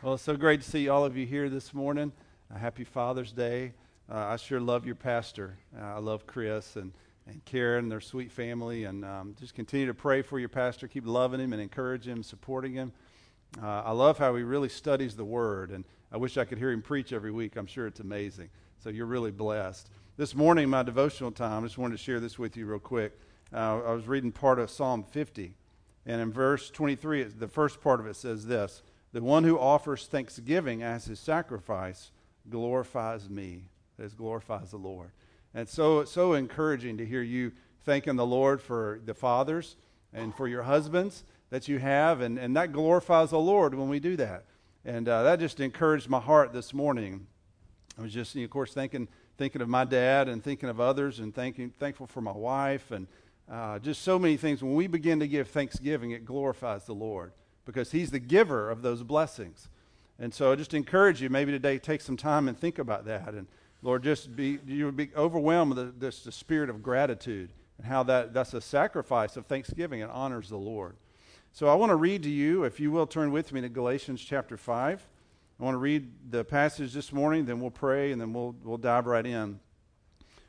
Well, it's so great to see all of you here this morning. Happy Father's Day. I sure love your pastor. I love Chris and Karen, their sweet family, and just continue to pray for your pastor. Keep loving him and encouraging him, supporting him. I love how he really studies the Word, and I wish I could hear him preach every week. I'm sure it's amazing. So you're really blessed. This morning, my devotional time, I just wanted to share this with you real quick. I was reading part of Psalm 50, and in verse 23, the first part of it says this: "The one who offers thanksgiving as his sacrifice glorifies me." That is, glorifies the Lord. And so it's so encouraging to hear you thanking the Lord for the fathers and for your husbands that you have, and that glorifies the Lord when we do that. And that just encouraged my heart this morning. I was just, of course, thinking of my dad and thinking of others and thankful for my wife and just so many things. When we begin to give thanksgiving, it glorifies the Lord because he's the giver of those blessings. And so I just encourage you, maybe today, take some time and think about that. And Lord, you would be overwhelmed with the spirit of gratitude and how that's a sacrifice of thanksgiving and honors the Lord. So I want to read to you, if you will turn with me to Galatians chapter 5. I want to read the passage this morning, then we'll pray, and then we'll dive right in.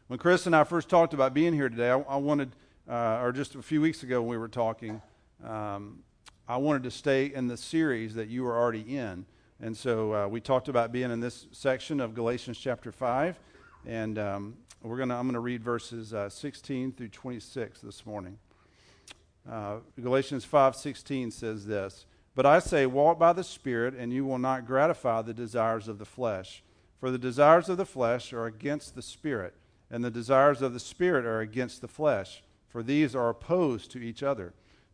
When Chris and I first talked about being here today, I wanted, or just a few weeks ago when we were talking, I wanted to stay in the series that you were already in. And so we talked about being in this section of Galatians chapter 5, and I'm going to read verses 16 through 26 this morning. Galatians 5:16 says this: "But I say, walk by the Spirit, and you will not gratify the desires of the flesh. For the desires of the flesh are against the Spirit, and the desires of the Spirit are against the flesh. For these are opposed to each other,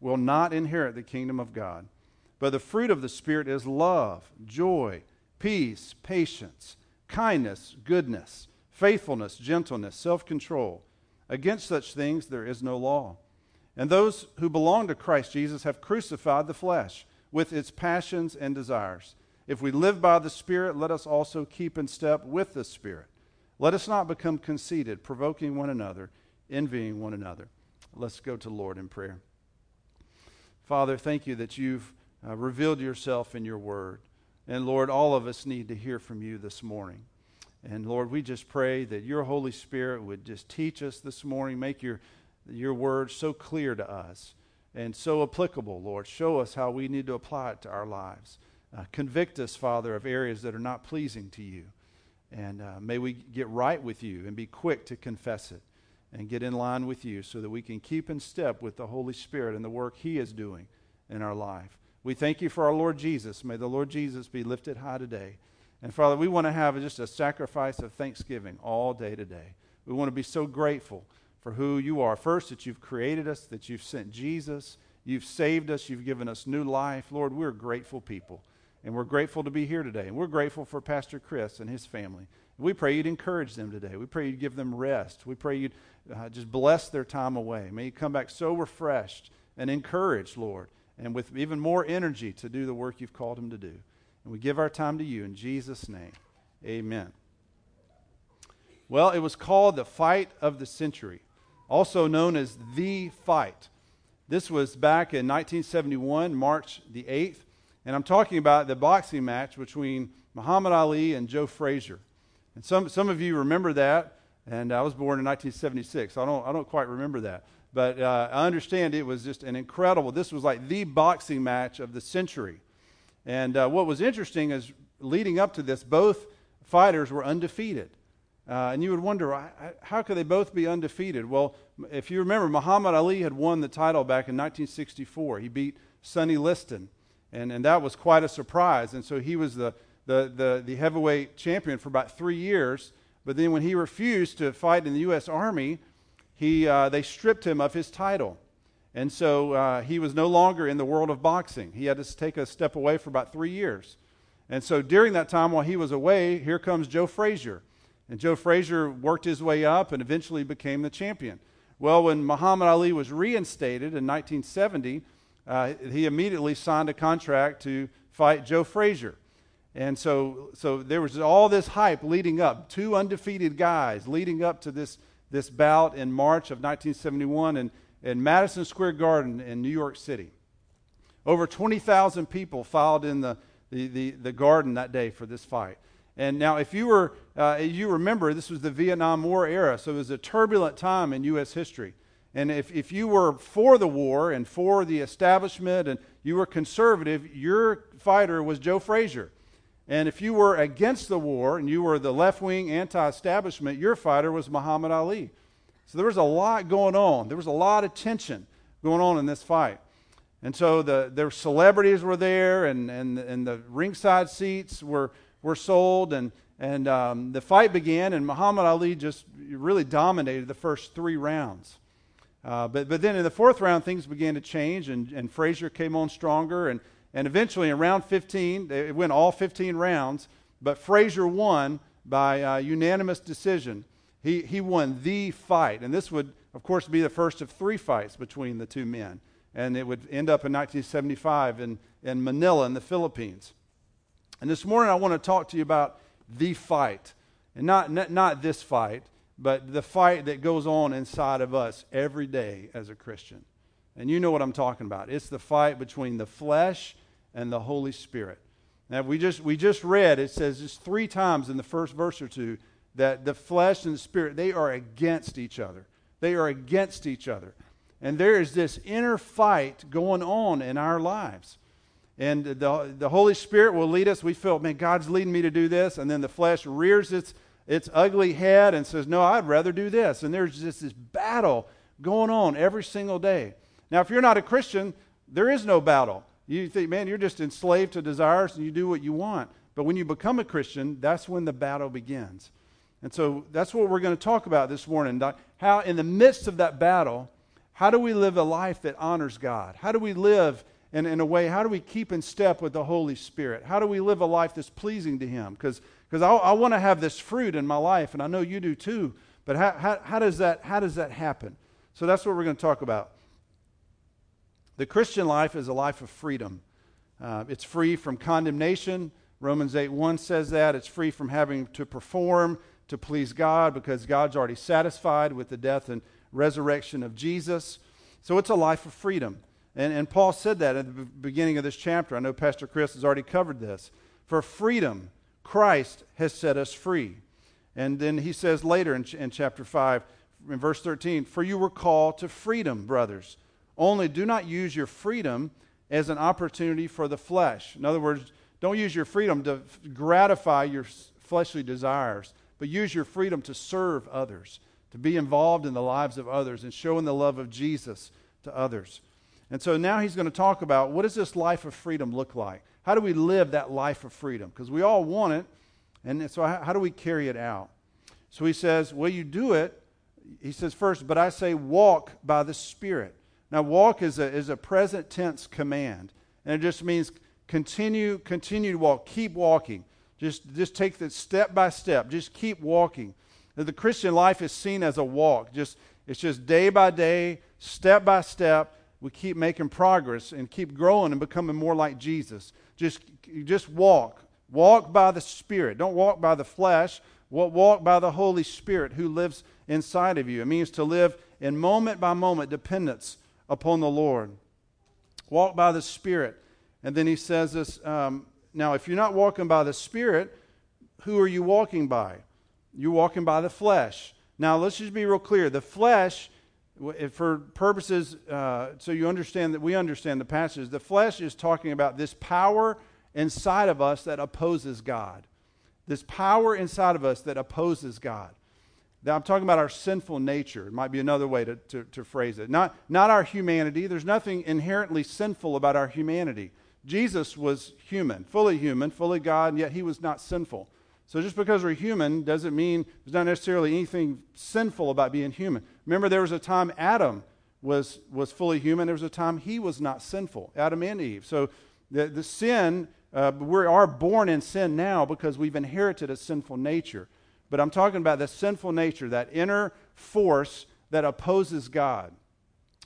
will not inherit the kingdom of God. But the fruit of the Spirit is love, joy, peace, patience, kindness, goodness, faithfulness, gentleness, self-control. Against such things there is no law. And those who belong to Christ Jesus have crucified the flesh with its passions and desires. If we live by the Spirit, let us also keep in step with the Spirit. Let us not become conceited, provoking one another, envying one another." Let's go to the Lord in prayer. Father, thank you that you've revealed yourself in your word. And Lord, all of us need to hear from you this morning. And Lord, we just pray that your Holy Spirit would just teach us this morning, make your word so clear to us and so applicable, Lord. Show us how we need to apply it to our lives. Convict us, Father, of areas that are not pleasing to you. And may we get right with you and be quick to confess it and get in line with you so that we can keep in step with the Holy Spirit and the work he is doing in our life. We thank you for our Lord Jesus. May the Lord Jesus be lifted high today. And Father, we want to have just a sacrifice of thanksgiving all day today. We want to be so grateful for who you are. First, that you've created us, that you've sent Jesus, you've saved us, you've given us new life. Lord, we're grateful people, and we're grateful to be here today. And we're grateful for Pastor Chris and his family. We pray you'd encourage them today. We pray you'd give them rest. We pray you'd just bless their time away. May you come back so refreshed and encouraged, Lord, and with even more energy to do the work you've called him to do. And we give our time to you in Jesus' name. Amen. Well, it was called the fight of the century, also known as the fight. This was back in 1971, March the 8th. And I'm talking about the boxing match between Muhammad Ali and Joe Frazier. And some of you remember that. And I was born in 1976. So I don't quite remember that. But I understand it was just an incredible, this was like the boxing match of the century. And what was interesting is leading up to this, both fighters were undefeated. And you would wonder, how could they both be undefeated? Well, if you remember, Muhammad Ali had won the title back in 1964. He beat Sonny Liston. And that was quite a surprise. And so he was the heavyweight champion for about 3 years. But then when he refused to fight in the U.S. Army, they stripped him of his title. And so he was no longer in the world of boxing. He had to take a step away for about 3 years. And so during that time while he was away, here comes Joe Frazier. And Joe Frazier worked his way up and eventually became the champion. Well, when Muhammad Ali was reinstated in 1970, he immediately signed a contract to fight Joe Frazier. And so there was all this hype leading up, two undefeated guys leading up to this bout in March of 1971 in Madison Square Garden in New York City. Over 20,000 people filed in the garden that day for this fight. And now if you were, you remember, this was the Vietnam War era, so it was a turbulent time in U.S. history. And if you were for the war and for the establishment and you were conservative, your fighter was Joe Frazier. And if you were against the war and you were the left-wing anti-establishment, your fighter was Muhammad Ali. So there was a lot going on. There was a lot of tension going on in this fight. And so their celebrities were there, and the ringside seats were sold, and the fight began, and Muhammad Ali just really dominated the first three rounds. But then in the fourth round, things began to change, and Frazier came on stronger, and eventually in round 15, it went all 15 rounds, but Frazier won by unanimous decision. He won the fight, and this would, of course, be the first of three fights between the two men, and it would end up in 1975 in Manila in the Philippines. And this morning I want to talk to you about the fight, and not this fight, but the fight that goes on inside of us every day as a Christian. And you know what I'm talking about. It's the fight between the flesh and the Holy Spirit. Now, we just read, it says just three times in the first verse or two, that the flesh and the spirit, they are against each other. They are against each other. And there is this inner fight going on in our lives. And the Holy Spirit will lead us. We feel, man, God's leading me to do this. And then the flesh rears its ugly head and says, no, I'd rather do this. And there's just this battle going on every single day. Now, if you're not a Christian, there is no battle. You think, man, you're just enslaved to desires and you do what you want. But when you become a Christian, that's when the battle begins. And so that's what we're going to talk about this morning. How in the midst of that battle, how do we live a life that honors God? How do we live in a way, how do we keep in step with the Holy Spirit? How do we live a life that's pleasing to Him? Because I want to have this fruit in my life, and I know you do too. But how does that happen? So that's what we're going to talk about. The Christian life is a life of freedom. It's free from condemnation. Romans 8:1 says that. It's free from having to perform to please God because God's already satisfied with the death and resurrection of Jesus. So it's a life of freedom. And Paul said that at the beginning of this chapter. I know Pastor Chris has already covered this. For freedom, Christ has set us free. And then he says later in chapter 5, in verse 13, for you were called to freedom, brothers. Only do not use your freedom as an opportunity for the flesh. In other words, don't use your freedom to gratify your fleshly desires, but use your freedom to serve others, to be involved in the lives of others and showing the love of Jesus to others. And so now he's going to talk about what does this life of freedom look like? How do we live that life of freedom? Because we all want it, and so how do we carry it out? So he says, well, you do it. He says first, but I say walk by the Spirit. Now walk is a present tense command, and it just means continue to walk, keep walking. Just take this step by step, just keep walking. Now, the Christian life is seen as a walk. It's just day by day, step by step. We keep making progress and keep growing and becoming more like Jesus. Just walk. Walk by the Spirit. Don't walk by the flesh. Walk by the Holy Spirit who lives inside of you. It means to live in moment by moment dependence upon the Lord. Walk by the Spirit. And then he says this, now if you're not walking by the Spirit, who are you walking by? You're walking by the flesh. Now let's just be real clear. The flesh, for purposes, so you understand that we understand the passage, the flesh is talking about this power inside of us that opposes God. This power inside of us that opposes God. Now, I'm talking about our sinful nature. It might be another way to phrase it. Not our humanity. There's nothing inherently sinful about our humanity. Jesus was human, fully God, and yet he was not sinful. So just because we're human doesn't mean there's not necessarily anything sinful about being human. Remember, there was a time Adam was fully human. There was a time he was not sinful, Adam and Eve. So the sin But we are born in sin now because we've inherited a sinful nature. But I'm talking about the sinful nature, that inner force that opposes God.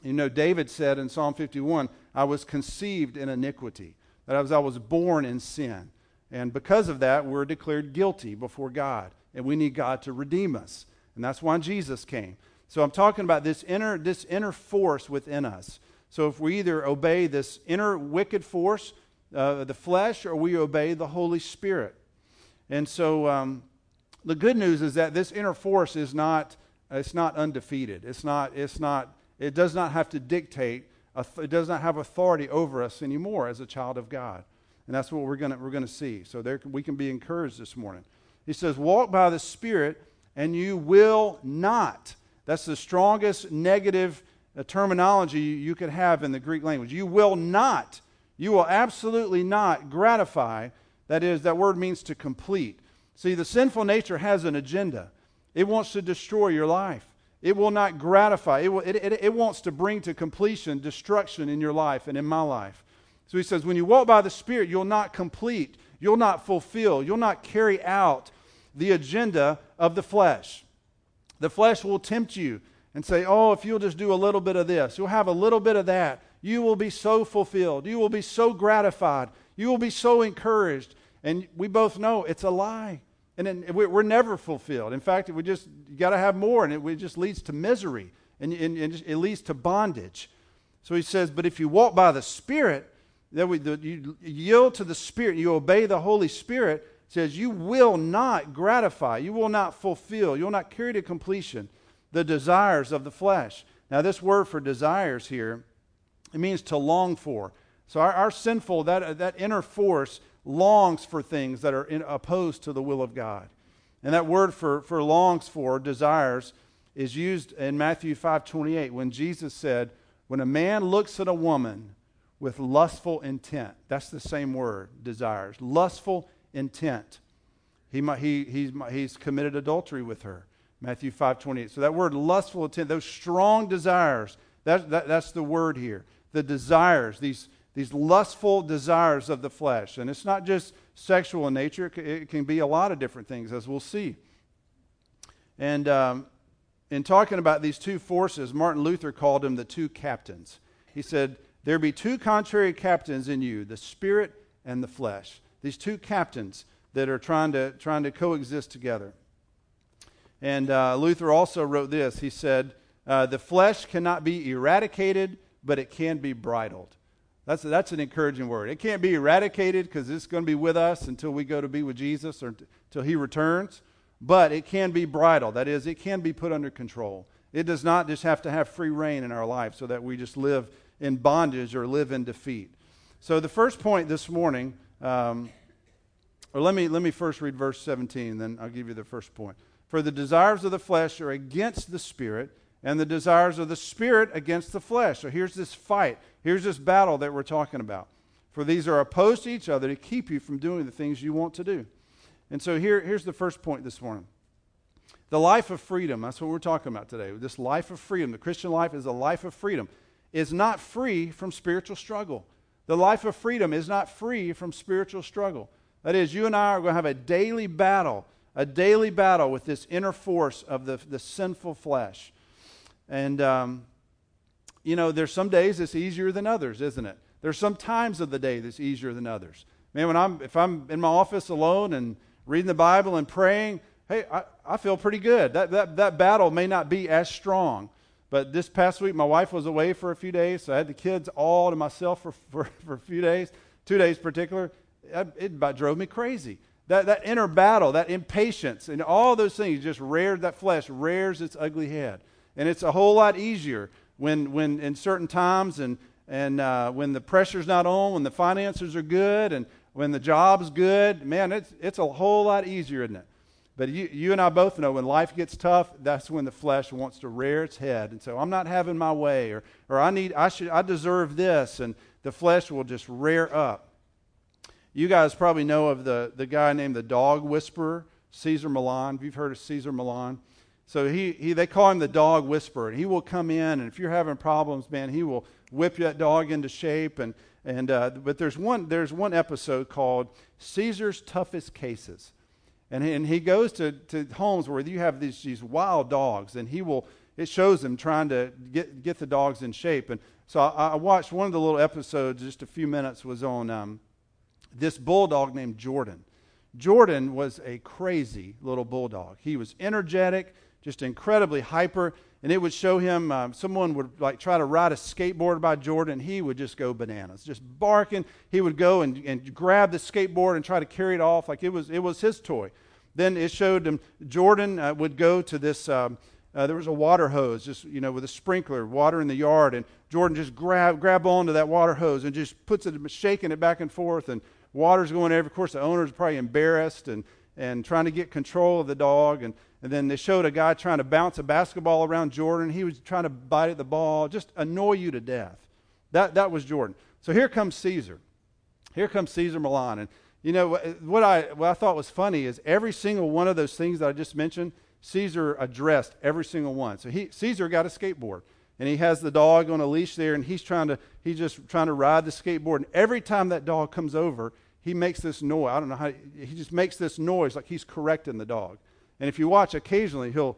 You know, David said in Psalm 51, I was conceived in iniquity. That is, I was born in sin. And because of that, we're declared guilty before God. And we need God to redeem us. And that's why Jesus came. So I'm talking about this inner force within us. So if we either obey this inner wicked force, the flesh, or we obey the Holy Spirit. And so the good news is that this inner force is not undefeated. It does not have to dictate. It does not have authority over us anymore as a child of God. And that's what we're going to see. So there we can be encouraged this morning. He says, walk by the Spirit and you will not. That's the strongest negative terminology you could have in the Greek language. You will not. You will absolutely not gratify. That is, that word means to complete. See, the sinful nature has an agenda. It wants to destroy your life. It will not gratify. It wants to bring to completion destruction in your life and in my life. So he says, when you walk by the Spirit, you'll not complete. You'll not fulfill. You'll not carry out the agenda of the flesh. The flesh will tempt you and say, oh, if you'll just do a little bit of this, you'll have a little bit of that. You will be so fulfilled. You will be so gratified. You will be so encouraged. And we both know it's a lie. And we're never fulfilled. In fact, we just got to have more, and it just leads to misery, and it leads to bondage. So he says, but if you walk by the Spirit, you yield to the Spirit, you obey the Holy Spirit, says you will not gratify, you will not fulfill, you will not carry to completion the desires of the flesh. Now this word for desires here, it means to long for. So our sinful, that inner force longs for things that are opposed to the will of God. And that word for longs for, desires, is used in Matthew 5:28 when Jesus said, when a man looks at a woman with lustful intent, that's the same word, desires, lustful intent. He's committed adultery with her. Matthew 5:28. So that word lustful intent, those strong desires, that's the word here. The desires, these lustful desires of the flesh. And it's not just sexual in nature. It can be a lot of different things, as we'll see. And in talking about these two forces, Martin Luther called them the two captains. He said, there be two contrary captains in you, the spirit and the flesh. These two captains that are trying to coexist together. And Luther also wrote this. He said, the flesh cannot be eradicated, but it can be bridled. That's an encouraging word. It can't be eradicated because it's going to be with us until we go to be with Jesus or until he returns. But it can be bridled. That is, it can be put under control. It does not just have to have free reign in our life so that we just live in bondage or live in defeat. So the first point this morning, let me first read verse 17, then I'll give you the first point. For the desires of the flesh are against the Spirit, and the desires of the Spirit against the flesh. So here's this fight. Here's this battle that we're talking about. For these are opposed to each other to keep you from doing the things you want to do. And so here's the first point this morning. The life of freedom, that's what we're talking about today. This life of freedom, the Christian life is a life of freedom, is not free from spiritual struggle. The life of freedom is not free from spiritual struggle. That is, you and I are going to have a daily battle with this inner force of the sinful flesh. And, you know, there's some days it's easier than others, isn't it? There's some times of the day that's easier than others. Man, if I'm in my office alone and reading the Bible and praying, hey, I feel pretty good. That battle may not be as strong. But this past week, my wife was away for a few days, so I had the kids all to myself for a few days, 2 days in particular. It about drove me crazy. That inner battle, that impatience, and all those things just rears, that flesh rears its ugly head. And it's a whole lot easier when in certain times and when the pressure's not on, when the finances are good, and when the job's good. Man, it's a whole lot easier, isn't it? But you and I both know when life gets tough, that's when the flesh wants to rear its head. And so I'm not having my way, or I deserve this, and the flesh will just rear up. You guys probably know of the guy named the Dog Whisperer, Cesar Millan. If you've heard of Cesar Millan. So they call him the Dog Whisperer. He will come in, and if you're having problems, man, he will whip that dog into shape. But there's one episode called Caesar's Toughest Cases. And he goes to homes where you have these wild dogs, and it shows them trying to get the dogs in shape. And so I watched one of the little episodes, just a few minutes, was on this bulldog named Jordan. Jordan was a crazy little bulldog. He was energetic, just incredibly hyper, and it would show him, someone would like try to ride a skateboard by Jordan, he would just go bananas, just barking. He would go and grab the skateboard and try to carry it off like it was his toy. Then it showed him Jordan would go to this, there was a water hose, just, with a sprinkler, water in the yard, and Jordan just grab onto that water hose and just shaking it back and forth, and water's going everywhere. Of course, the owner's probably embarrassed and trying to get control of the dog. And then they showed a guy trying to bounce a basketball around Jordan. He was trying to bite at the ball, just annoy you to death. That was Jordan. So here comes Cesar. Here comes Cesar Millan. And what I thought was funny is every single one of those things that I just mentioned, Cesar addressed every single one. So Cesar got a skateboard. And he has the dog on a leash there, and he's just trying to ride the skateboard. And every time that dog comes over, he makes this noise. I don't know how, he just makes this noise like he's correcting the dog. And if you watch occasionally, he'll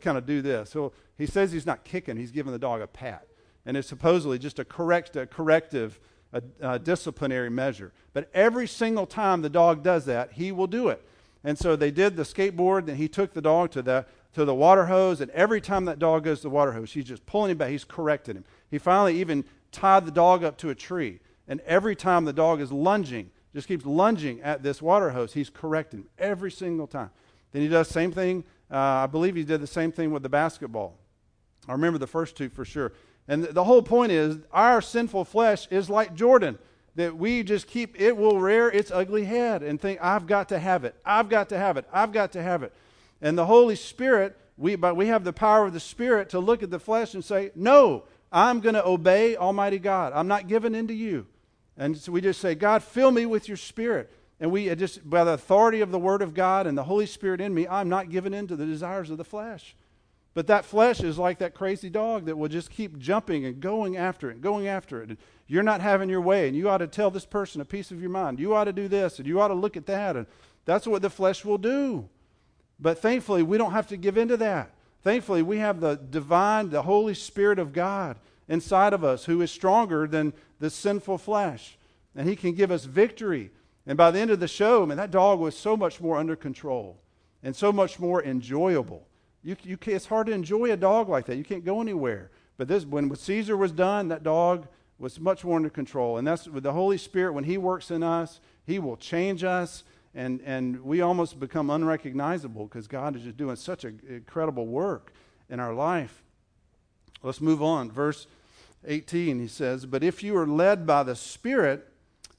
kind of do this. He says he's not kicking, he's giving the dog a pat. And it's supposedly just a corrective, a disciplinary measure. But every single time the dog does that, he will do it. And so they did the skateboard, then he took the dog to the water hose, and every time that dog goes to the water hose, he's just pulling him back, he's correcting him. He finally even tied the dog up to a tree. And every time the dog is lunging, just keeps lunging at this water hose, he's correcting him every single time. Then he does the same thing. I believe he did the same thing with the basketball. I remember the first two for sure. And the whole point is our sinful flesh is like Jordan, that we just keep, it will rear its ugly head and think, I've got to have it. I've got to have it. I've got to have it. And the Holy Spirit, we have the power of the Spirit to look at the flesh and say, no, I'm going to obey Almighty God. I'm not giving in to you. And so we just say, God, fill me with your Spirit. And we just, by the authority of the Word of God and the Holy Spirit in me, I'm not giving in to the desires of the flesh. But that flesh is like that crazy dog that will just keep jumping and going after it and going after it. And you're not having your way, and you ought to tell this person a piece of your mind. You ought to do this, and you ought to look at that. And that's what the flesh will do. But thankfully, we don't have to give in to that. Thankfully, we have the Holy Spirit of God inside of us, who is stronger than the sinful flesh. And he can give us victory. And by the end of the show, man, that dog was so much more under control and so much more enjoyable. It's hard to enjoy a dog like that. You can't go anywhere. But when Cesar was done, that dog was much more under control. And that's with the Holy Spirit. When he works in us, he will change us. And we almost become unrecognizable because God is just doing such an incredible work in our life. Let's move on. Verse 18, he says, but if you are led by the Spirit,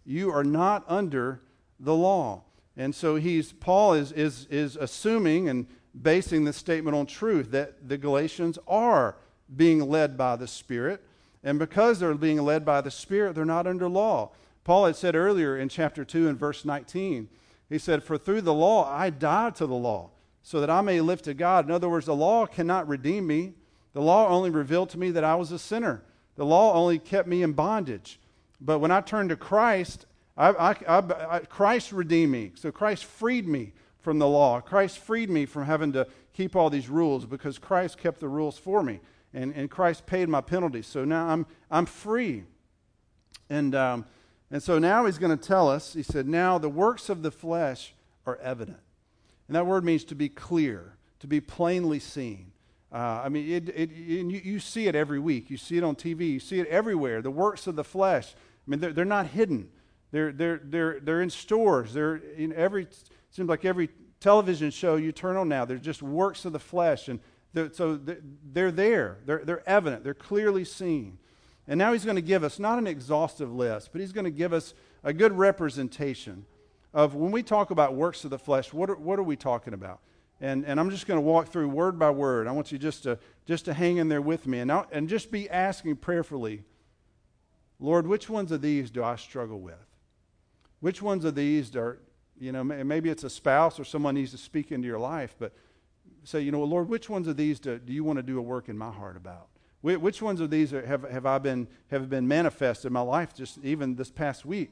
you are not under the law. And so Paul is assuming and basing this statement on truth that the Galatians are being led by the Spirit. And because they're being led by the Spirit, they're not under law. Paul had said earlier in chapter 2 and verse 19, he said, for through the law I died to the law, so that I may live to God. In other words, the law cannot redeem me. The law only revealed to me that I was a sinner. The law only kept me in bondage. But when I turned to Christ, Christ redeemed me. So Christ freed me from the law. Christ freed me from having to keep all these rules because Christ kept the rules for me. And Christ paid my penalty. So now I'm free. And so now he's going to tell us, he said, now the works of the flesh are evident. And that word means to be clear, to be plainly seen. You see it every week. You see it on TV. You see it everywhere. The works of the flesh. I mean, they're not hidden. They're in stores. They're in every television show you turn on now. They're just works of the flesh, and they're there. They're evident. They're clearly seen. And now he's going to give us not an exhaustive list, but he's going to give us a good representation of when we talk about works of the flesh. What are we talking about? And I'm just going to walk through word by word. I want you just to hang in there with me and just be asking prayerfully, Lord, which ones of these do I struggle with? Which ones of these are, maybe it's a spouse or someone needs to speak into your life, but say, Lord, which ones of these do you want to do a work in my heart about? Which ones of these have been manifest in my life just even this past week?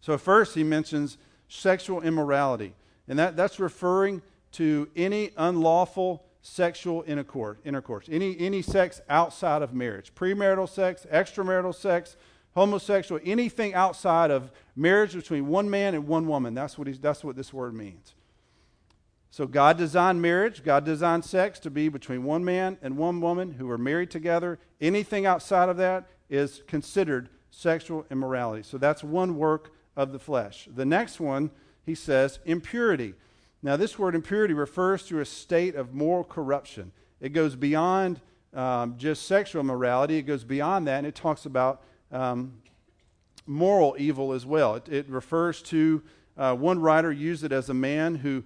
So first he mentions sexual immorality, and that's referring to any unlawful sexual intercourse, any sex outside of marriage, premarital sex, extramarital sex, homosexual, anything outside of marriage between one man and one woman. That's what this word means. So God designed marriage, God designed sex to be between one man and one woman who are married together. Anything outside of that is considered sexual immorality. So that's one work of the flesh. The next one, he says, impurity. Now this word impurity refers to a state of moral corruption. It goes beyond just sexual immorality. It goes beyond that, and it talks about moral evil as well. It refers to, one writer used it as a man who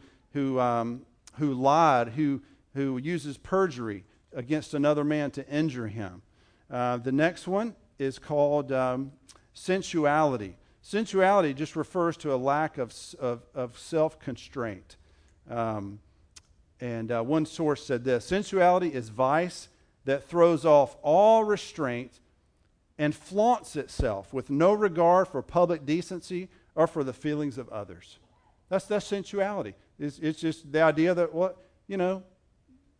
lied, who uses perjury against another man to injure him. The next one is called sensuality. Sensuality just refers to a lack of self-constraint. And one source said this: sensuality is vice that throws off all restraint and flaunts itself with no regard for public decency or for the feelings of others. That's sensuality. It's just the idea that, well, you know,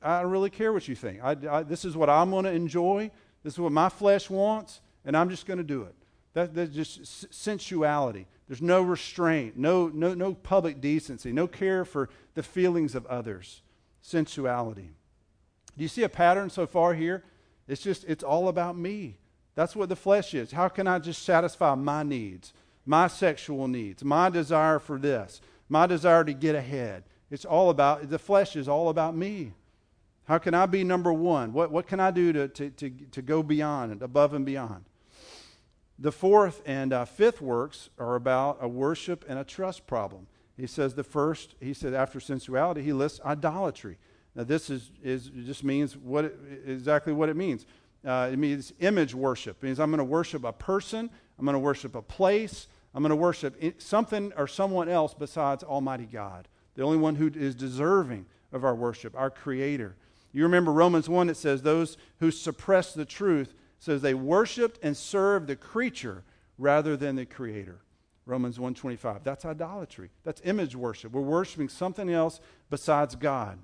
I don't really care what you think. This is what I'm going to enjoy. This is what my flesh wants, and I'm just going to do it. That's just sensuality. There's no restraint, no public decency, no care for the feelings of others. Sensuality. Do you see a pattern so far here? It's all about me. That's what the flesh is. How can I just satisfy my needs, my sexual needs, my desire for this? My desire to get ahead. It's all about, the flesh is all about me. How can I be number one? What can I do to go beyond and above and beyond? The fourth and fifth works are about a worship and a trust problem. He says after sensuality, he lists idolatry. Now this exactly what it means. It means image worship. It means I'm going to worship a person. I'm going to worship a place. I'm going to worship something or someone else besides Almighty God, the only one who is deserving of our worship, our Creator. You remember Romans 1, it says, those who suppress the truth, says they worshiped and served the creature rather than the Creator. Romans 1:25. That's idolatry. That's image worship. We're worshiping something else besides God.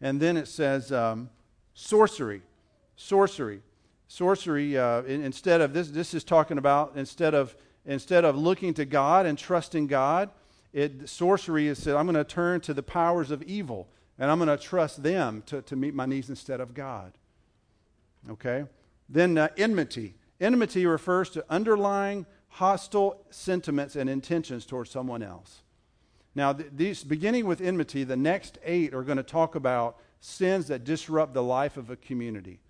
And then it says sorcery. Sorcery. Sorcery, instead of this is talking about, instead of looking to God and trusting God, sorcery is said, I'm going to turn to the powers of evil, and I'm going to trust them to meet my needs instead of God. Okay? Then enmity. Enmity refers to underlying hostile sentiments and intentions towards someone else. Now, these, beginning with enmity, the next 8 are going to talk about sins that disrupt the life of a community.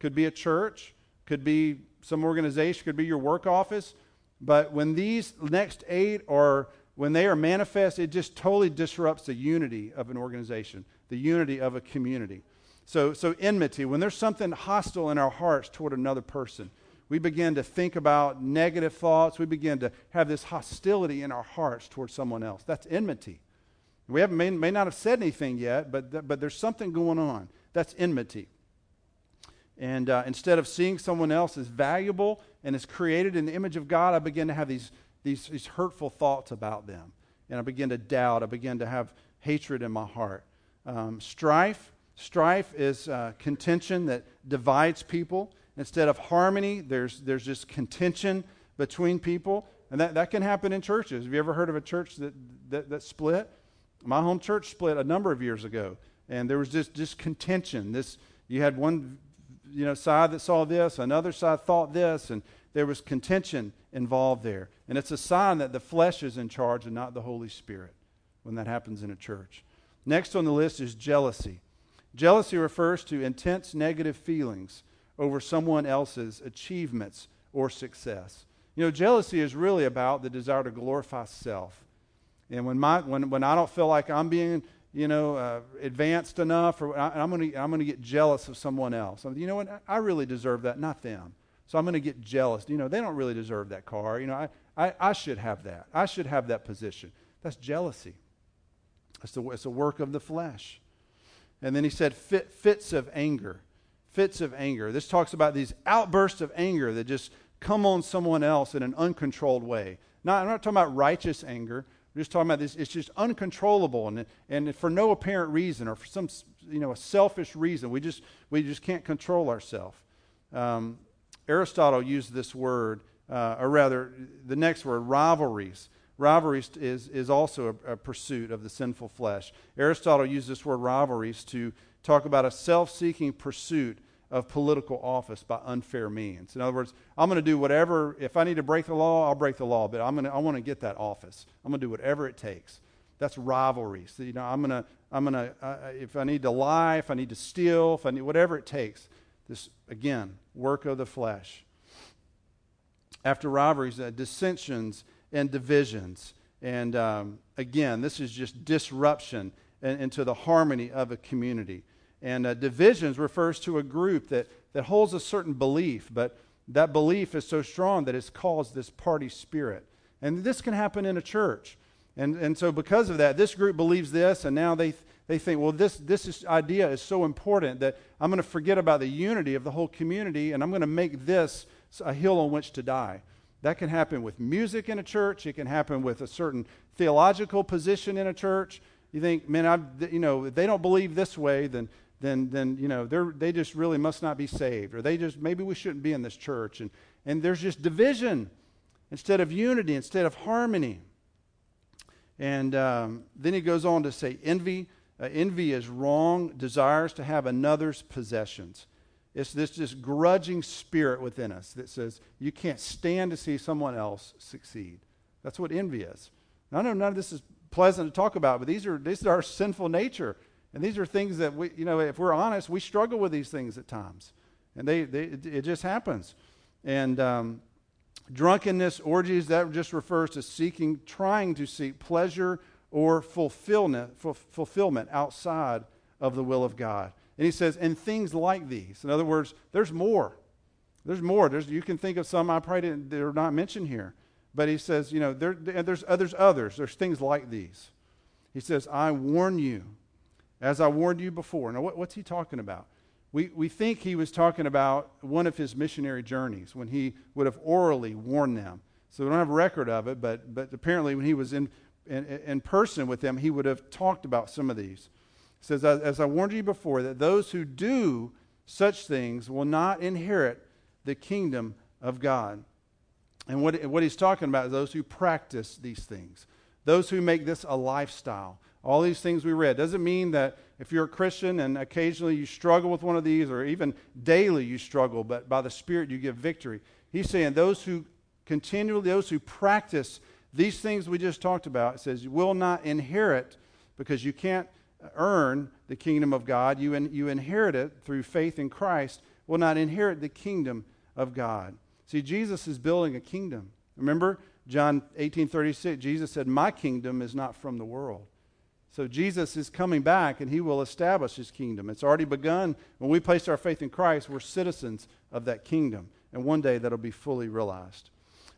Could be a church, could be some organization, could be your work office. But when these next 8 are, when they are manifest, it just totally disrupts the unity of an organization, the unity of a community. So enmity, when there's something hostile in our hearts toward another person, we begin to think about negative thoughts. We begin to have this hostility in our hearts toward someone else. That's enmity. We may not have said anything yet, but there's something going on. That's enmity. And instead of seeing someone else as valuable and as created in the image of God, I begin to have these hurtful thoughts about them. And I begin to doubt. I begin to have hatred in my heart. Strife. Strife is contention that divides people. Instead of harmony, there's just contention between people. And that can happen in churches. Have you ever heard of a church that split? My home church split a number of years ago. And there was just contention. You had one side that saw this, another side thought this, and there was contention involved there. And it's a sign that the flesh is in charge and not the Holy Spirit when that happens in a church. Next on the list is jealousy. Jealousy refers to intense negative feelings over someone else's achievements or success. Jealousy is really about the desire to glorify self. And when I don't feel like I'm being advanced enough, or I'm going to get jealous of someone else. You know what? I really deserve that, not them. So I'm going to get jealous. They don't really deserve that car. I should have that. I should have that position. That's jealousy. It's a work of the flesh. And then he said fits of anger. fits of anger. This talks about these outbursts of anger that just come on someone else in an uncontrolled way. Now, I'm not talking about righteous anger. I'm just talking about this. It's just uncontrollable, and for no apparent reason or for some, a selfish reason. We just can't control ourselves. Aristotle used this word, the next word, rivalries. Rivalries is also a pursuit of the sinful flesh. Aristotle used this word rivalries to talk about a self-seeking pursuit of political office by unfair means. In other words, I'm going to do whatever. If I need to break the law, I'll break the law, but I want to get that office. I'm going to do whatever it takes. That's rivalries. So, if I need to lie, if I need to steal, if I need whatever it takes. This again, work of the flesh. After rivalries, dissensions and divisions, and again, this is just disruption into the harmony of a community. And divisions refers to a group that holds a certain belief, but that belief is so strong that it's caused this party spirit. And this can happen in a church. And so because of that, this group believes this, and now they think, well, this idea is so important that I'm going to forget about the unity of the whole community, and I'm going to make this a hill on which to die. That can happen with music in a church. It can happen with a certain theological position in a church. You think, man, if they don't believe this way, then they just really must not be saved, or maybe we shouldn't be in this church. And there's just division instead of unity, instead of harmony. And then he goes on to say envy. Envy is wrong desires to have another's possessions. It's this grudging spirit within us that says you can't stand to see someone else succeed. That's what envy is. Now, I know none of this is pleasant to talk about, but these are our sinful nature, and these are things that we, if we're honest, we struggle with these things at times, and it just happens. And drunkenness, orgies, that just refers to trying to seek pleasure or fulfillment outside of the will of God. And he says, and things like these. In other words, there's more. There's more. You can think of some I probably didn't, they're not mentioned here. But he says, there's others. There's things like these. He says, I warn you, as I warned you before. Now, what's he talking about? We think he was talking about one of his missionary journeys when he would have orally warned them. So we don't have a record of it, but apparently when he was in person with them, he would have talked about some of these. It says, as I warned you before, that those who do such things will not inherit the kingdom of God. And what he's talking about is those who practice these things, those who make this a lifestyle. All these things we read. Doesn't mean that if you're a Christian and occasionally you struggle with one of these, or even daily you struggle, but by the Spirit you give victory. He's saying those who practice these things we just talked about, it says you will not inherit, because you can't earn the kingdom of God. You inherit it through faith in Christ, will not inherit the kingdom of God. See, Jesus is building a kingdom. Remember, John 18:36, Jesus said, my kingdom is not from the world. So Jesus is coming back, and he will establish his kingdom. It's already begun. When we place our faith in Christ, we're citizens of that kingdom. And one day that'll be fully realized.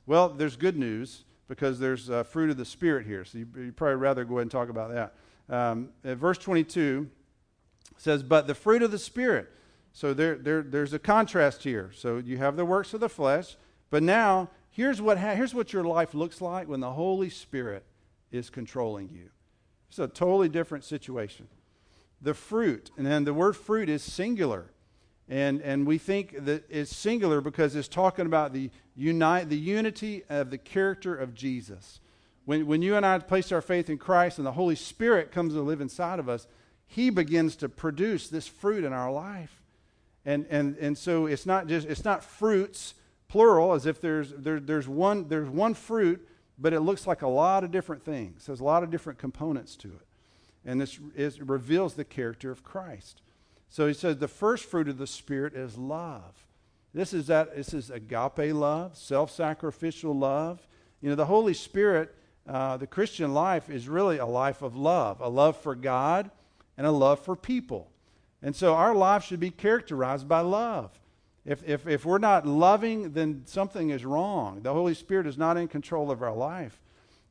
Well, there's good news, because there's fruit of the Spirit here. So you'd probably rather go ahead and talk about that. Verse 22 says, but the fruit of the Spirit. So there's a contrast here. So you have the works of the flesh, but now here's what your life looks like when the Holy Spirit is controlling you. It's a totally different situation. The fruit, and then the word fruit is singular. And we think that it's singular because it's talking about the unity of the character of Jesus. When you and I place our faith in Christ and the Holy Spirit comes to live inside of us, he begins to produce this fruit in our life. And so it's not fruits, plural, as if there's one fruit, but it looks like a lot of different things. There's a lot of different components to it. And this reveals the character of Christ. So he says the first fruit of the Spirit is love. This is agape love, self-sacrificial love. The Holy Spirit, the Christian life is really a life of love, a love for God and a love for people. And so our life should be characterized by love. If we're not loving, then something is wrong. The Holy Spirit is not in control of our life.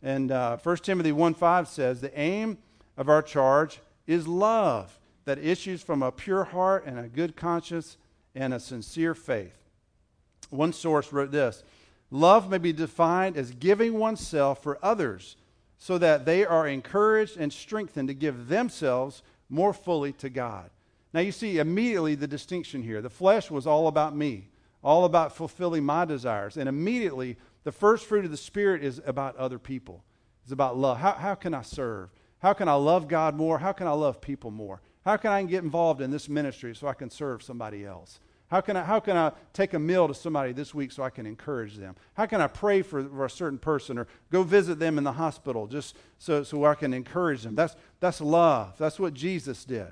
And 1 Timothy 1:5 says the aim of our charge is love that issues from a pure heart and a good conscience and a sincere faith. One source wrote this: love may be defined as giving oneself for others so that they are encouraged and strengthened to give themselves more fully to God. Now you see immediately the distinction here. The flesh was all about me, all about fulfilling my desires. And immediately the first fruit of the Spirit is about other people. It's about love. How can I serve? How can I love God more? How can I love people more? How can I get involved in this ministry so I can serve somebody else? How can I take a meal to somebody this week so I can encourage them? How can I pray for a certain person or go visit them in the hospital just so I can encourage them? That's love. That's what Jesus did.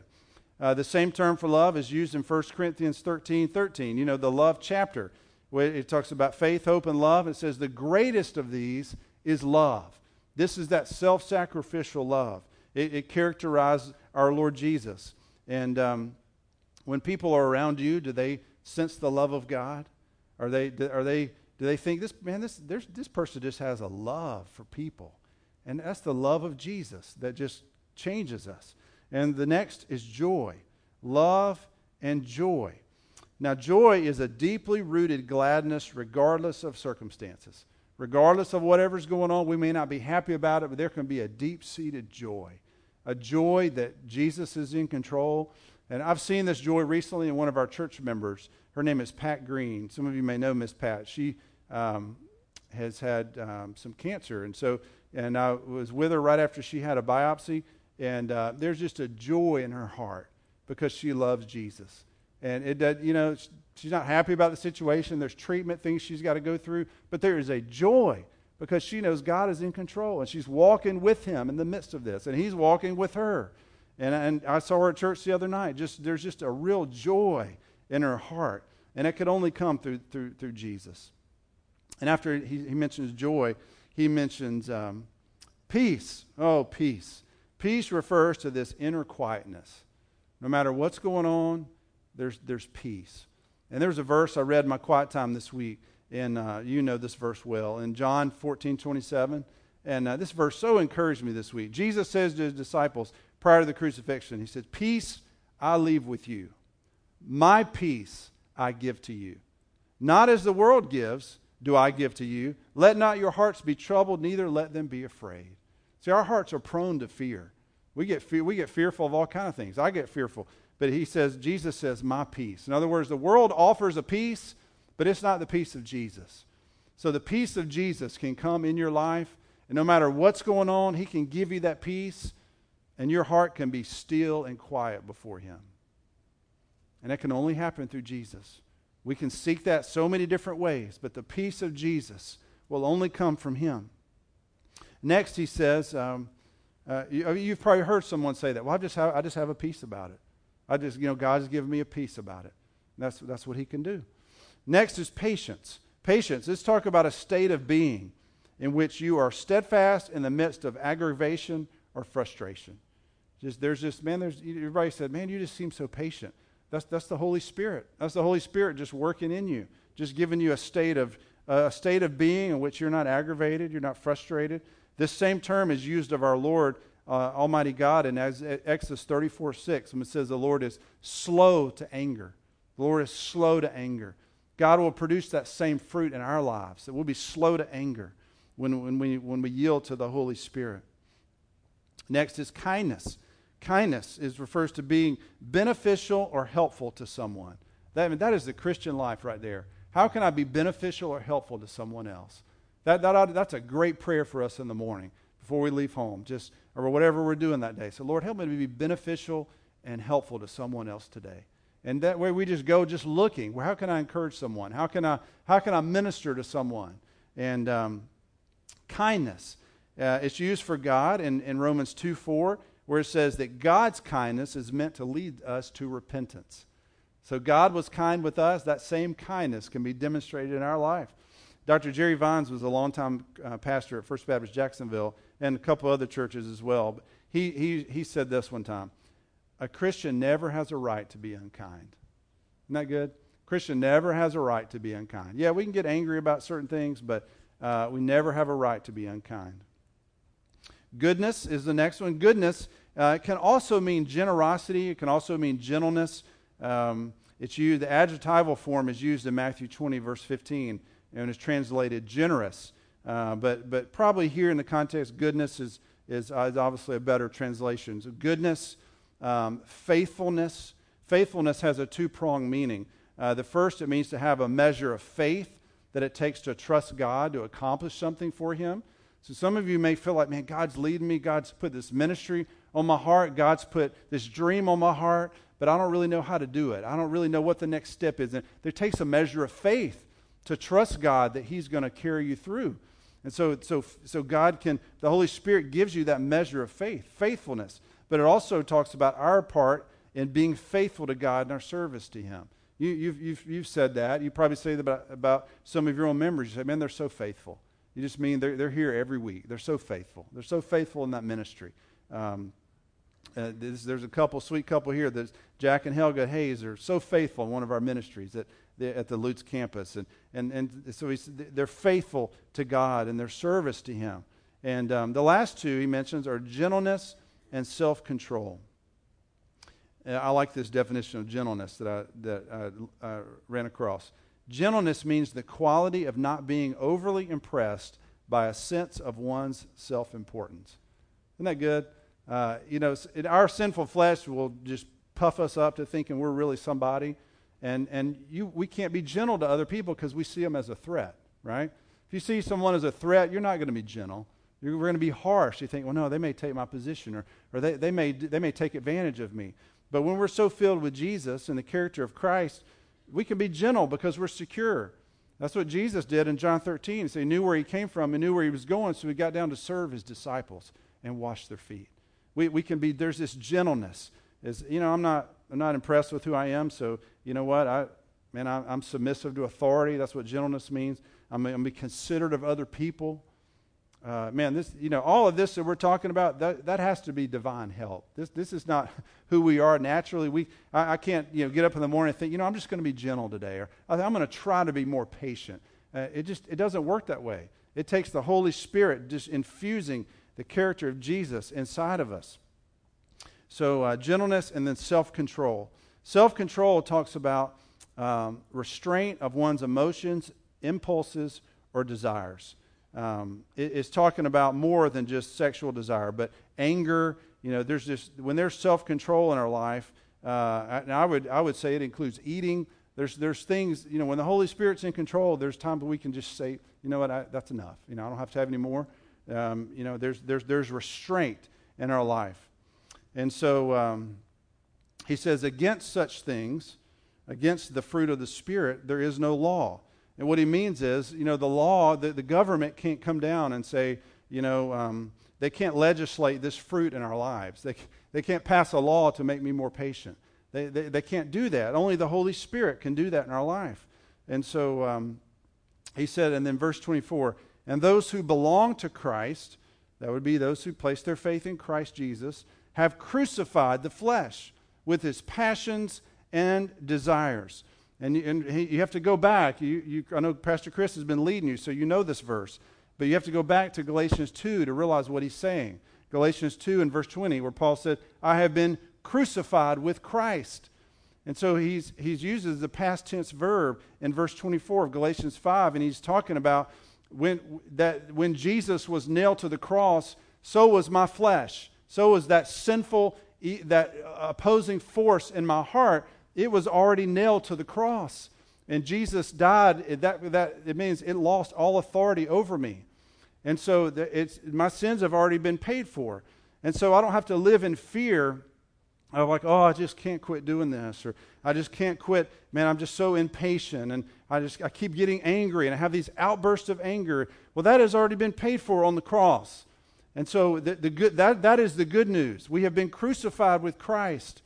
The same term for love is used in 1 Corinthians 13:13. You know, the love chapter, where it talks about faith, hope, and love. It says the greatest of these is love. This is that self-sacrificial love. It characterized our Lord Jesus. And when people are around you, do they sense the love of God? Do they think this person just has a love for people? And that's the love of Jesus that just changes us. And the next is joy, love and joy. Now, joy is a deeply rooted gladness regardless of circumstances. Regardless of whatever's going on, we may not be happy about it, but there can be a deep-seated joy, a joy that Jesus is in control. And I've seen this joy recently in one of our church members. Her name is Pat Green. Some of you may know Miss Pat. She has had some cancer, and I was with her right after she had a biopsy. And there's just a joy in her heart because she loves Jesus. And she's not happy about the situation. There's treatment, things she's got to go through. But there is a joy because she knows God is in control. And she's walking with him in the midst of this. And he's walking with her. And I saw her at church the other night. There's just a real joy in her heart. And it could only come through Jesus. And after he mentions joy, he mentions peace. Oh, peace. Peace refers to this inner quietness. No matter what's going on, there's peace. And there's a verse I read in my quiet time this week, and you know this verse well, in John 14:27. And this verse so encouraged me this week. Jesus says to his disciples prior to the crucifixion, he says, "Peace I leave with you. My peace I give to you. Not as the world gives do I give to you. Let not your hearts be troubled, neither let them be afraid." See, our hearts are prone to fear. We get fearful of all kinds of things. I get fearful. But Jesus says, "My peace." In other words, the world offers a peace, but it's not the peace of Jesus. So the peace of Jesus can come in your life, and no matter what's going on, he can give you that peace, and your heart can be still and quiet before him. And that can only happen through Jesus. We can seek that so many different ways, but the peace of Jesus will only come from him. Next, he says, you've probably heard someone say that, "Well, I just have a peace about it. God's given me a peace about it." And that's what he can do. Next is patience. Patience. Let's talk about a state of being in which you are steadfast in the midst of aggravation or frustration. Everybody said, "Man, you just seem so patient." That's the Holy Spirit. That's the Holy Spirit just working in you, just giving you a state of being in which you're not aggravated, you're not frustrated. This same term is used of our Lord Almighty God in Exodus 34:6, when it says the Lord is slow to anger. The Lord is slow to anger. God will produce that same fruit in our lives, that we'll be slow to anger when we yield to the Holy Spirit. Next is kindness. Kindness refers to being beneficial or helpful to someone. That is the Christian life right there. How can I be beneficial or helpful to someone else? That's a great prayer for us in the morning before we leave home, or whatever we're doing that day. So, Lord, help me to be beneficial and helpful to someone else today. And that way we just go just looking. Well, how can I encourage someone? How can I minister to someone? And kindness. It's used for God in Romans 2:4, where it says that God's kindness is meant to lead us to repentance. So God was kind with us. That same kindness can be demonstrated in our life. Dr. Jerry Vines was a longtime pastor at First Baptist Jacksonville and a couple other churches as well. But he said this one time: "A Christian never has a right to be unkind." Isn't that good? Christian never has a right to be unkind. Yeah, we can get angry about certain things, but we never have a right to be unkind. Goodness is the next one. Goodness can also mean generosity. It can also mean gentleness. It's used, the adjectival form is used in Matthew 20, verse 15, and is translated generous. But probably here in the context, goodness is obviously a better translation. So goodness, faithfulness. Faithfulness has a two-pronged meaning. The first, it means to have a measure of faith that it takes to trust God to accomplish something for Him. So some of you may feel like, man, God's leading me. God's put this ministry on my heart. God's put this dream on my heart, but I don't really know how to do it. I don't really know what the next step is. And there takes a measure of faith to trust God that He's going to carry you through. And so God can, the Holy Spirit gives you that measure of faith, faithfulness. But it also talks about our part in being faithful to God in our service to Him. You've said that. You probably say that about some of your own members. You say, man, they're so faithful. You just mean they're here every week. They're so faithful. They're so faithful in that ministry. There's a couple, sweet couple here. There's Jack and Helga Hayes are so faithful in one of our ministries at the Lutz campus. And so they're faithful to God and their service to Him. And the last two he mentions are gentleness and self-control. And I like this definition of gentleness that I ran across. Gentleness means the quality of not being overly impressed by a sense of one's self-importance. Isn't that good? Our sinful flesh will just puff us up to thinking we're really somebody, and we can't be gentle to other people because we see them as a threat, right? If you see someone as a threat, you're not going to be gentle. You're going to be harsh. You think, well, no, they may take my position, or they may take advantage of me. But when we're so filled with Jesus and the character of Christ, we can be gentle because we're secure. That's what Jesus did in John 13. So He knew where He came from and knew where He was going, so He got down to serve His disciples and wash their feet. We can be, there's this gentleness. I'm not impressed with who I am, so you know what? I'm submissive to authority. That's what gentleness means. I'm going to be considerate of other people. All of this that we're talking about, that has to be divine help. This is not who we are naturally. I can't, get up in the morning and think, I'm just going to be gentle today, or I'm going to try to be more patient. It doesn't work that way. It takes the Holy Spirit just infusing the character of Jesus inside of us. So gentleness and then self-control. Self-control talks about restraint of one's emotions, impulses, or desires. It's talking about more than just sexual desire, but anger. There's just when there's self-control in our life. I would say it includes eating. There's things when the Holy Spirit's in control. There's times we can just say, that's enough. I don't have to have any more. There's restraint in our life, and so he says against such things, against the fruit of the Spirit, there is no law. And what he means is, the law, the government can't come down and say, they can't legislate this fruit in our lives. They can't pass a law to make me more patient. They can't do that. Only the Holy Spirit can do that in our life. And so he said, and then verse 24, and those who belong to Christ, that would be those who place their faith in Christ Jesus, have crucified the flesh with his passions and desires. And you have to go back. I know Pastor Chris has been leading you, so you know this verse. But you have to go back to Galatians 2 to realize what he's saying. Galatians 2 and verse 20, where Paul said, I have been crucified with Christ. And so he uses the past tense verb in verse 24 of Galatians 5, and he's talking about when Jesus was nailed to the cross, so was my flesh. So was that sinful, that opposing force in my heart. It was already nailed to the cross, and Jesus died. That it means it lost all authority over me, and so my sins have already been paid for, and so I don't have to live in fear of like, oh, I just can't quit doing this, or I just can't quit. Man, I'm just so impatient, and I keep getting angry, and I have these outbursts of anger. Well, that has already been paid for on the cross, and so the good that is the good news. We have been crucified with Christ.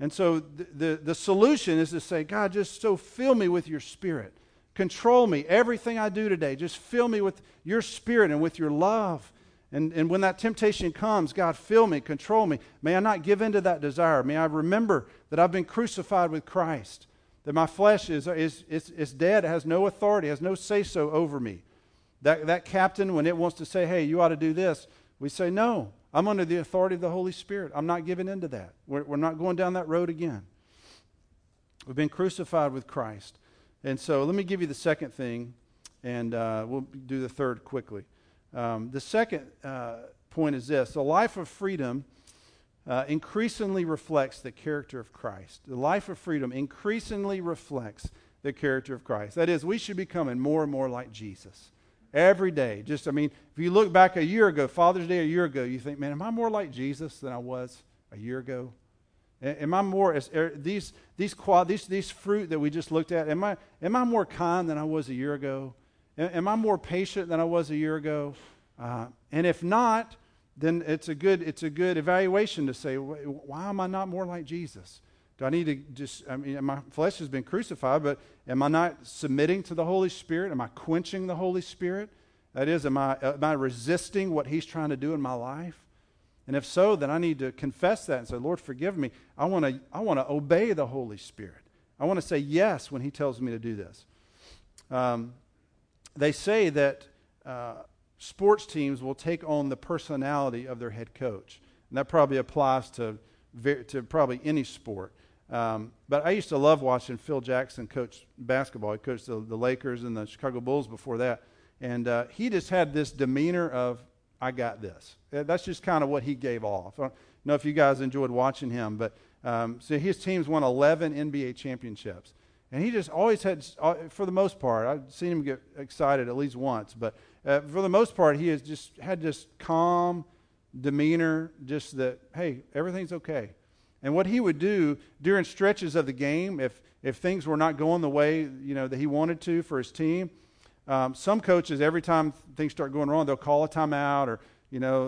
And so the solution is to say, God, just so fill me with your Spirit. Control me. Everything I do today, just fill me with your Spirit and with your love. And when that temptation comes, God, fill me, control me. May I not give in to that desire. May I remember that I've been crucified with Christ, that my flesh is dead, has no authority, has no say-so over me. That captain, when it wants to say, hey, you ought to do this, we say, no. I'm under the authority of the Holy Spirit. I'm not giving in to that. We're not going down that road again. We've been crucified with Christ. And so let me give you the second thing, and we'll do the third quickly. The second point is this. The life of freedom increasingly reflects the character of Christ. The life of freedom increasingly reflects the character of Christ. That is, we should be becoming more and more like Jesus every day. Just, I mean, if you look back a year ago, Father's Day a year ago, you think, man, am I more like Jesus than I was a year ago? Am I more, these fruit that we just looked at, am I more kind than I was a year ago? Am I more patient than I was a year ago? And if not, then it's a good evaluation to say, why am I not more like Jesus? Do I need to my flesh has been crucified, but am I not submitting to the Holy Spirit? Am I quenching the Holy Spirit? That is, am I resisting what He's trying to do in my life? And if so, then I need to confess that and say, Lord, forgive me. I want to obey the Holy Spirit. I want to say yes when He tells me to do this. They say that sports teams will take on the personality of their head coach. And that probably applies to probably any sport. But I used to love watching Phil Jackson coach basketball. He coached the Lakers and the Chicago Bulls before that. And he just had this demeanor of, I got this. That's just kind of what he gave off. I don't know if you guys enjoyed watching him, but so his teams won 11 NBA championships. And he just always had, for the most part, I've seen him get excited at least once, but for the most part, he has just had this calm demeanor, just that, hey, everything's okay. And what he would do during stretches of the game, if things were not going the way, that he wanted to for his team, some coaches, every time things start going wrong, they'll call a timeout, or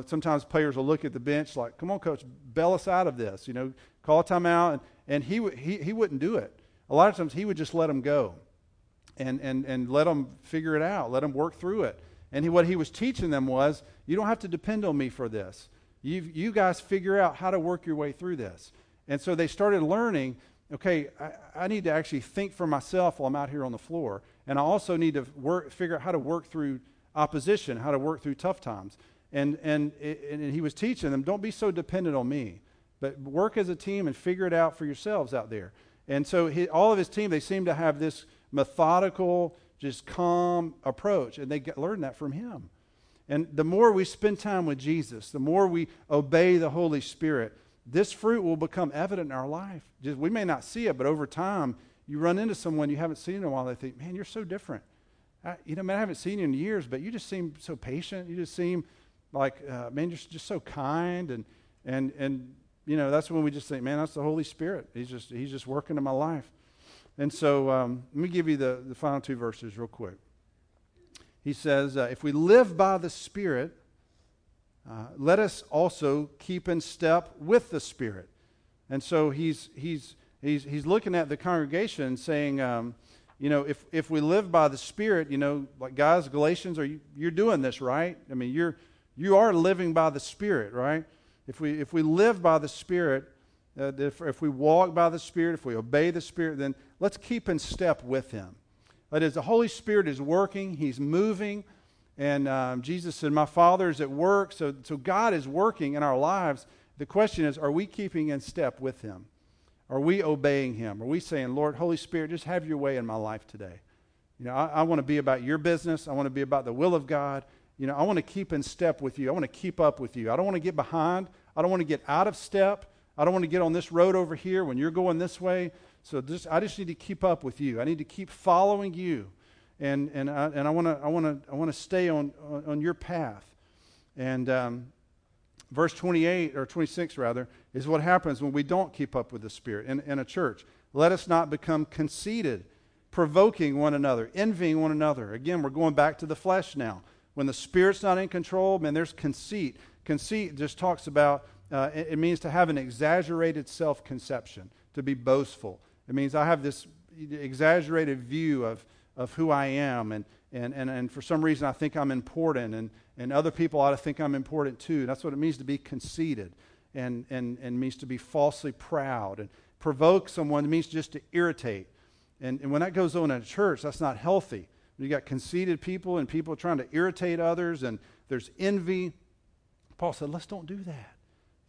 sometimes players will look at the bench like, "Come on, coach, bail us out of this." Call a timeout, and he wouldn't do it. A lot of times he would just let them go, and let them figure it out, let them work through it. And what he was teaching them was, you don't have to depend on me for this. You guys figure out how to work your way through this. And so they started learning. Okay, I need to actually think for myself while I'm out here on the floor. And I also need to figure out how to work through opposition, how to work through tough times. And he was teaching them, don't be so dependent on me, but work as a team and figure it out for yourselves out there. And so all of his team, they seemed to have this methodical, just calm approach, and they learned that from him. And the more we spend time with Jesus, the more we obey the Holy Spirit, this fruit will become evident in our life. Just, we may not see it, but over time, you run into someone you haven't seen in a while, they think, man, you're so different. I haven't seen you in years, but you just seem so patient. You just seem like, man, you're just so kind. And that's when we just think, man, that's the Holy Spirit. He's just working in my life. And so let me give you the final two verses real quick. He says, if we live by the Spirit, let us also keep in step with the Spirit. And so he's looking at the congregation saying, if we live by the Spirit, like guys, Galatians, you're doing this, right? I mean, you are living by the Spirit, right? If we live by the Spirit, if we walk by the Spirit, if we obey the Spirit, then let's keep in step with Him. That is, the Holy Spirit is working, He's moving, and Jesus said, my Father is at work, so God is working in our lives. The question is, are we keeping in step with Him? Are we obeying Him? Are we saying, Lord, Holy Spirit, just have your way in my life today? I want to be about your business. I want to be about the will of God. I want to keep in step with you. I want to keep up with you. I don't want to get behind. I don't want to get out of step. I don't want to get on this road over here when you're going this way. So I just need to keep up with you. I need to keep following you. And I want to stay on your path. And verse 28 or 26 rather is what happens when we don't keep up with the Spirit in a church. Let us not become conceited, provoking one another, envying one another. Again, we're going back to the flesh now. When the Spirit's not in control, man, there's conceit. Conceit just talks about it means to have an exaggerated self-conception, to be boastful. It means I have this exaggerated view of who I am, and for some reason I think I'm important, and other people ought to think I'm important too. That's what it means to be conceited, and means to be falsely proud. And provoke someone means just to irritate. And when that goes on in a church, that's not healthy. You got conceited people and people trying to irritate others, and there's envy. Paul said, let's don't do that.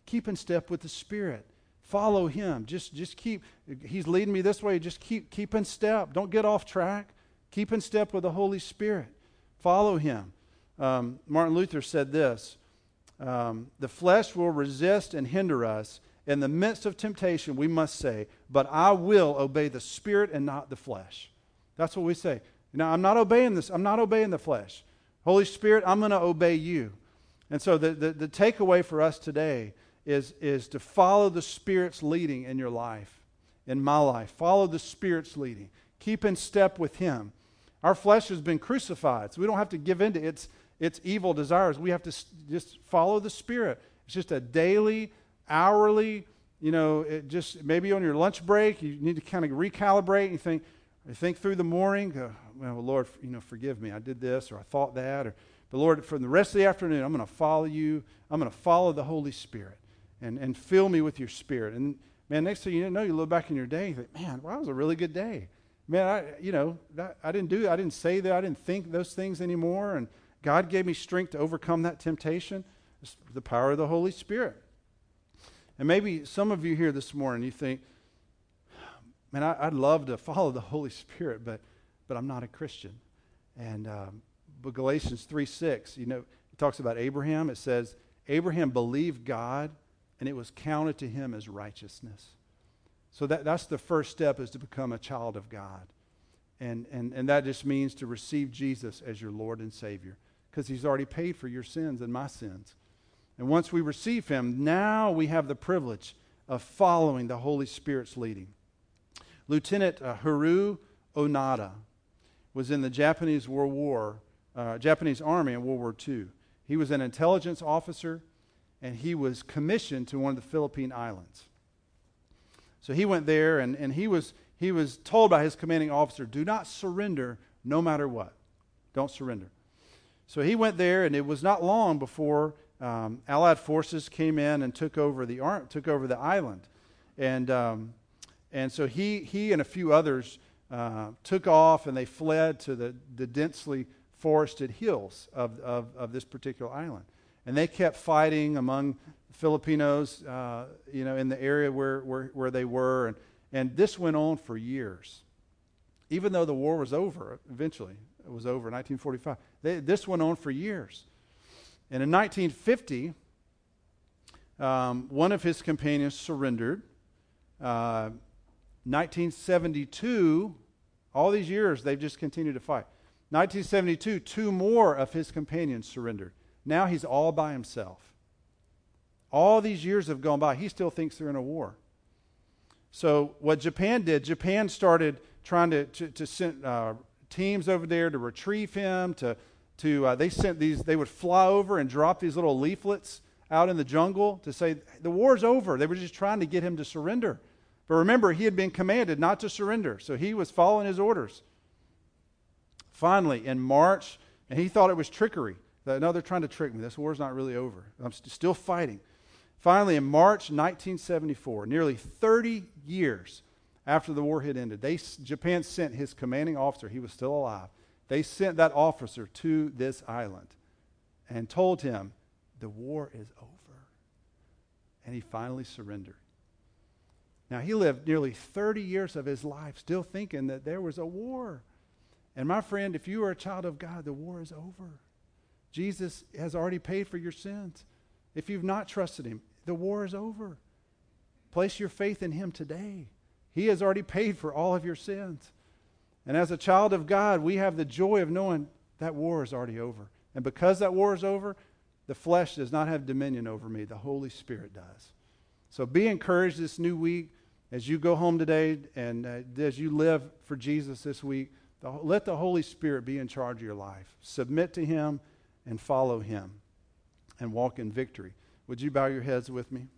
Keep in step with the Spirit. Follow him. Just keep. He's leading me this way. Just keep in step. Don't get off track. Keep in step with the Holy Spirit. Follow him. Martin Luther said this, the flesh will resist and hinder us. In the midst of temptation, we must say, but I will obey the Spirit and not the flesh. That's what we say. Now, I'm not obeying this. I'm not obeying the flesh. Holy Spirit, I'm going to obey you. And so the takeaway for us today is to follow the Spirit's leading in your life, in my life. Follow the Spirit's leading. Keep in step with him. Our flesh has been crucified, so we don't have to give in to its evil desires. We have to just follow the Spirit. It's just a daily, hourly, it just maybe on your lunch break, you need to kind of recalibrate and think through the morning, well, Lord, forgive me. I did this or I thought that. But Lord, for the rest of the afternoon, I'm going to follow you. I'm going to follow the Holy Spirit and fill me with your Spirit. And, man, next thing you know, you look back in your day, you think, man, well, that was a really good day. Man, I didn't say that, I didn't think those things anymore, and God gave me strength to overcome that temptation. It's the power of the Holy Spirit. And maybe some of you here this morning, you think, man, I'd love to follow the Holy Spirit, but I'm not a Christian. And but Galatians 3:6, it talks about Abraham. It says, Abraham believed God, and it was counted to him as righteousness. So that's the first step, is to become a child of God. And that just means to receive Jesus as your Lord and Savior, because he's already paid for your sins and my sins. And once we receive him, now we have the privilege of following the Holy Spirit's leading. Lieutenant Haru Onoda was in the Japanese Army in World War II. He was an intelligence officer, and he was commissioned to one of the Philippine Islands. So he went there, and he was told by his commanding officer, do not surrender no matter what. Don't surrender. So he went there, and it was not long before Allied forces came in and took over the island. And so he and a few others took off, and they fled to the densely forested hills of this particular island. And they kept fighting among Filipinos, in the area where they were. And this went on for years. Even though the war was over, eventually it was over in 1945. This went on for years. And in 1950, one of his companions surrendered. 1972, all these years they've just continued to fight. 1972, two more of his companions surrendered. Now he's all by himself. All these years have gone by. He still thinks they're in a war. So what Japan did, Japan started trying to send teams over there to retrieve him. They sent these. They would fly over and drop these little leaflets out in the jungle to say the war's over. They were just trying to get him to surrender. But remember, he had been commanded not to surrender, so he was following his orders. Finally, in March, and he thought it was trickery. No, they're trying to trick me. This war's not really over. I'm still fighting. Finally, in March 1974, nearly 30 years after the war had ended, Japan sent his commanding officer. He was still alive. They sent that officer to this island and told him, the war is over. And he finally surrendered. Now, he lived nearly 30 years of his life still thinking that there was a war. And my friend, if you are a child of God, the war is over. Jesus has already paid for your sins. If you've not trusted him, the war is over. Place your faith in him today. He has already paid for all of your sins. And as a child of God, we have the joy of knowing that war is already over. And because that war is over, the flesh does not have dominion over me. The Holy Spirit does. So be encouraged this new week as you go home today and as you live for Jesus this week. Let the Holy Spirit be in charge of your life. Submit to him and follow him and walk in victory. Would you bow your heads with me?